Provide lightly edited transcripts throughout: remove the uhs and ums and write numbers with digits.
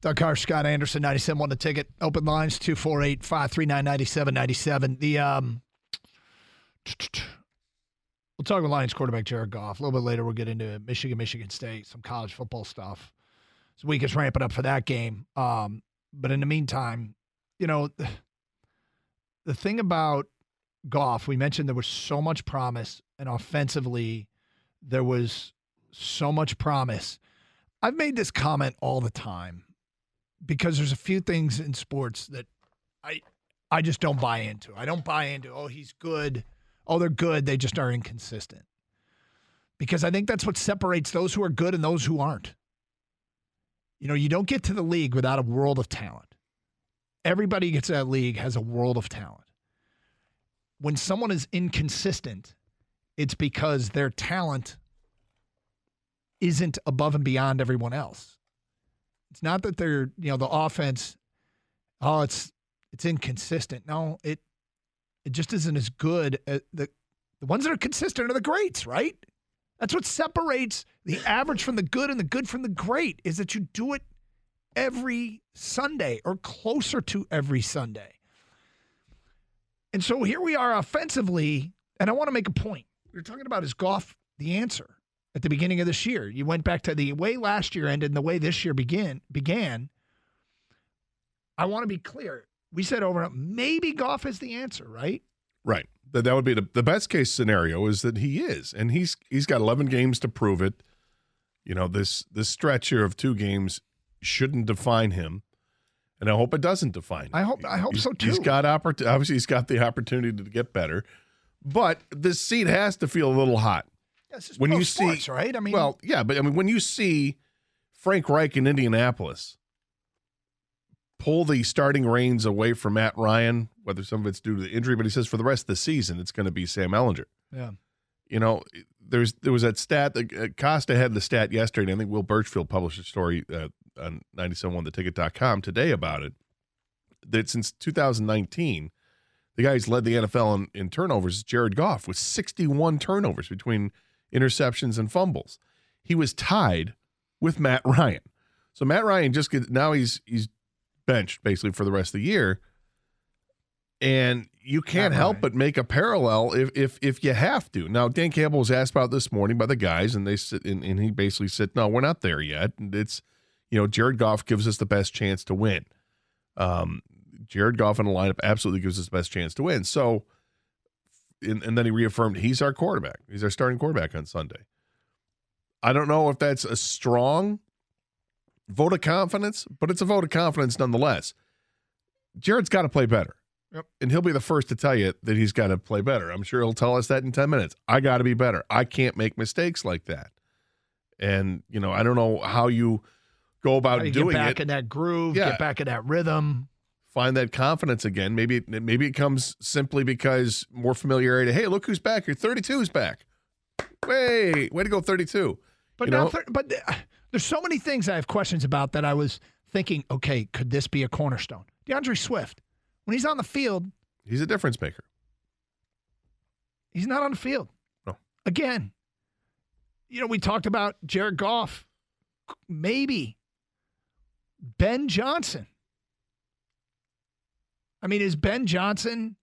Doug Carr, Scott Anderson, 97.1 The Ticket. Open lines, 248-539-9797. We'll talk with Lions quarterback Jared Goff. A little bit later, we'll get into Michigan, Michigan State, some college football stuff. This week is ramping up for that game. But in the meantime, you know, the thing about Goff, we mentioned there was so much promise, and offensively, there was so much promise. I've made this comment all the time, because there's a few things in sports that I just don't buy into. I don't buy into, oh, he's good. Oh, they're good. They just are inconsistent. Because I think that's what separates those who are good and those who aren't. You know, you don't get to the league without a world of talent. Everybody who gets to that league has a world of talent. When someone is inconsistent, it's because their talent isn't above and beyond everyone else. It's not that they're, you know, the offense, oh, it's inconsistent. No, it just isn't as good. As the ones that are consistent are the greats, right? That's what separates the average from the good and the good from the great, is that you do it every Sunday or closer to every Sunday. And so here we are offensively, and I want to make a point. You're talking about, is Goff the answer? At the beginning of this year, you went back to the way last year ended and the way this year began. I want to be clear. We said over, maybe Goff is the answer, right? Right. That would be the best case scenario, is that he is. And he's got 11 games to prove it. You know, this stretch here of two games shouldn't define him. And I hope it doesn't define him. I hope so too. He's got obviously he's got the opportunity to get better. But this seat has to feel a little hot. When you sports, see, right? I mean, well, yeah, but I mean, when you see Frank Reich in Indianapolis pull the starting reins away from Matt Ryan, whether some of it's due to the injury, but he says for the rest of the season it's going to be Sam Ellinger. Yeah, you know, there was that stat. Costa had the stat yesterday, and I think Will Birchfield published a story on 971theticket.com today about it. That since 2019, the guy who's led the NFL in turnovers is Jared Goff, with 61 turnovers between interceptions and fumbles. He was tied with Matt Ryan. So Matt Ryan just gets, now he's benched basically for the rest of the year. And you can't help but make a parallel if you have to. Now, Dan Campbell was asked about this morning by the guys, and they sit and he basically said, no, we're not there yet. And it's, you know, Jared Goff gives us the best chance to win. Jared Goff in the lineup absolutely gives us the best chance to win. So, and then he reaffirmed he's our quarterback. He's our starting quarterback on Sunday. I don't know if that's a strong vote of confidence, but it's a vote of confidence nonetheless. Jared's got to play better. Yep. And he'll be the first to tell you that he's got to play better. I'm sure he'll tell us that in 10 minutes. I got to be better. I can't make mistakes like that. And, you know, I don't know how you go about doing it. Get back in that groove, yeah. Get back in that rhythm. Find that confidence again. Maybe it comes simply because more familiarity. Hey, look who's back here. 32 is back. Way, way to go, 32. But now, but there's so many things I have questions about that I was thinking, okay, could this be a cornerstone? DeAndre Swift, when he's on the field. He's a difference maker. He's not on the field. No. Again, you know, we talked about Jared Goff. Maybe. Ben Johnson. I mean, is Ben Johnson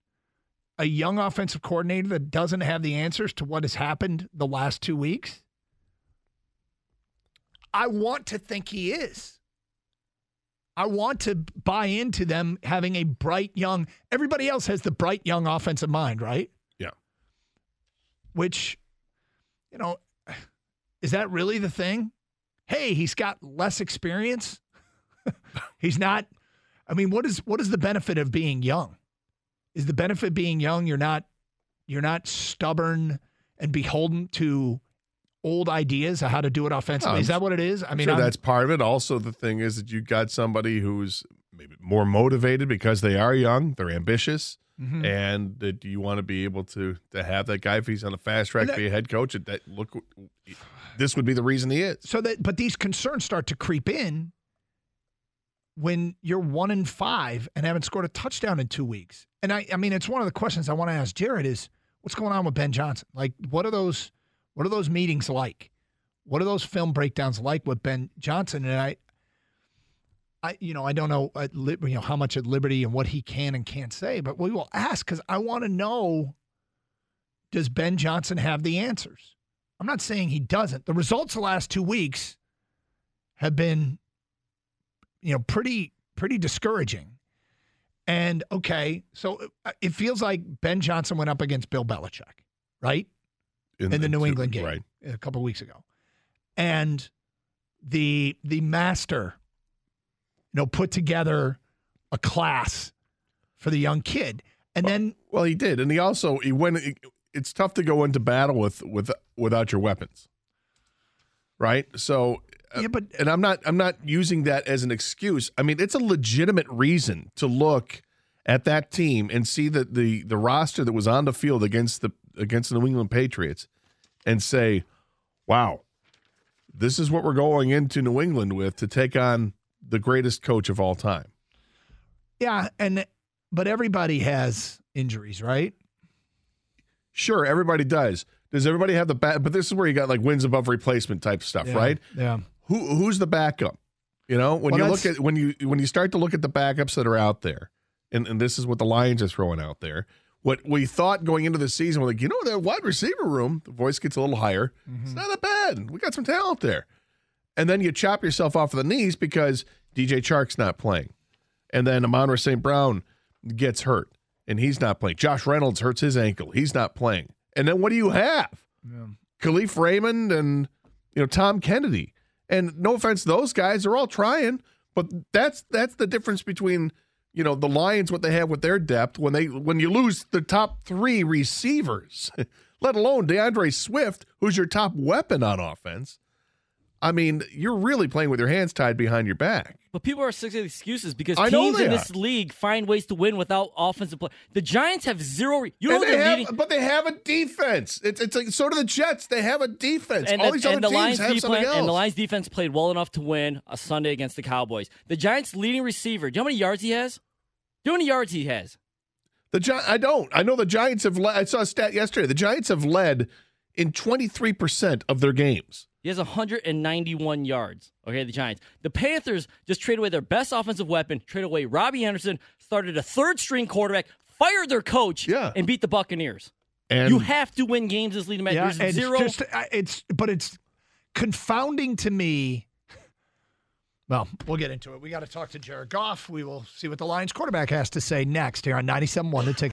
a young offensive coordinator that doesn't have the answers to what has happened the last 2 weeks? I want to think he is. I want to buy into them having a bright young – everybody else has the bright young offensive mind, right? Yeah. Which, you know, is that really the thing? Hey, he's got less experience. He's not – I mean, what is the benefit of being young? Is the benefit being young you're not stubborn and beholden to old ideas of how to do it offensively? Is that what it is? I mean, sure, that's part of it. Also, the thing is that you've got somebody who's maybe more motivated because they are young, they're ambitious, mm-hmm. and that you want to be able to have that guy, if he's on a fast track to be a head coach, that look, this would be the reason he is. So that, but these concerns start to creep in when you're 1-5 and haven't scored a touchdown in 2 weeks. And I mean, it's one of the questions I want to ask Jared is, what's going on with Ben Johnson? Like, what are those meetings like? What are those film breakdowns like with Ben Johnson? And I don't know, how much at Liberty and what he can and can't say, but we will ask because I want to know, does Ben Johnson have the answers? I'm not saying he doesn't. The results the last 2 weeks have been, pretty discouraging. And okay, so it feels like Ben Johnson went up against Bill Belichick, right? In the New England game, right, a couple of weeks ago. And the master, put together a class for the young kid. And well, he did. And it's tough to go into battle without your weapons. Right? So yeah, and I'm not using that as an excuse. I mean, it's a legitimate reason to look at that team and see that the roster that was on the field against the New England Patriots and say, wow, this is what we're going into New England with to take on the greatest coach of all time. Yeah, but everybody has injuries, right? Sure, everybody does. Does everybody have the backup? But this is where you got like wins above replacement type stuff, yeah, right? Yeah. Who's the backup? When you start to look at the backups that are out there, and this is what the Lions are throwing out there. What we thought going into the season, we're like, that wide receiver room, the voice gets a little higher. Mm-hmm. It's not that bad. We got some talent there. And then you chop yourself off of the knees because DJ Chark's not playing. And then Amon-Ra St. Brown gets hurt, and he's not playing. Josh Reynolds hurts his ankle. He's not playing. And then what do you have? Yeah. Khalif Raymond and Tom Kennedy. And no offense, those guys are all trying, but that's the difference between – the Lions, what they have with their depth, when you lose the top three receivers, let alone DeAndre Swift, who's your top weapon on offense. I mean, you're really playing with your hands tied behind your back. But people are sick of excuses because teams in this league find ways to win without offensive play. The Giants have zero. But they have a defense. It's like, so do the Jets. They have a defense. And all these other teams have something else. And the Lions defense played well enough to win a Sunday against the Cowboys. The Giants' leading receiver. Do you know how many yards he has? I don't. I know the Giants have led. I saw a stat yesterday. The Giants have led in 23% of their games. He has 191 yards, okay, the Giants. The Panthers just traded away their best offensive weapon, traded away Robbie Anderson, started a third-string quarterback, fired their coach, and beat the Buccaneers. And you have to win games as leading man. Yeah, there's zero. It's confounding to me. Well, we'll get into it. We got to talk to Jared Goff. We will see what the Lions quarterback has to say next here on 97.1 The Ticket.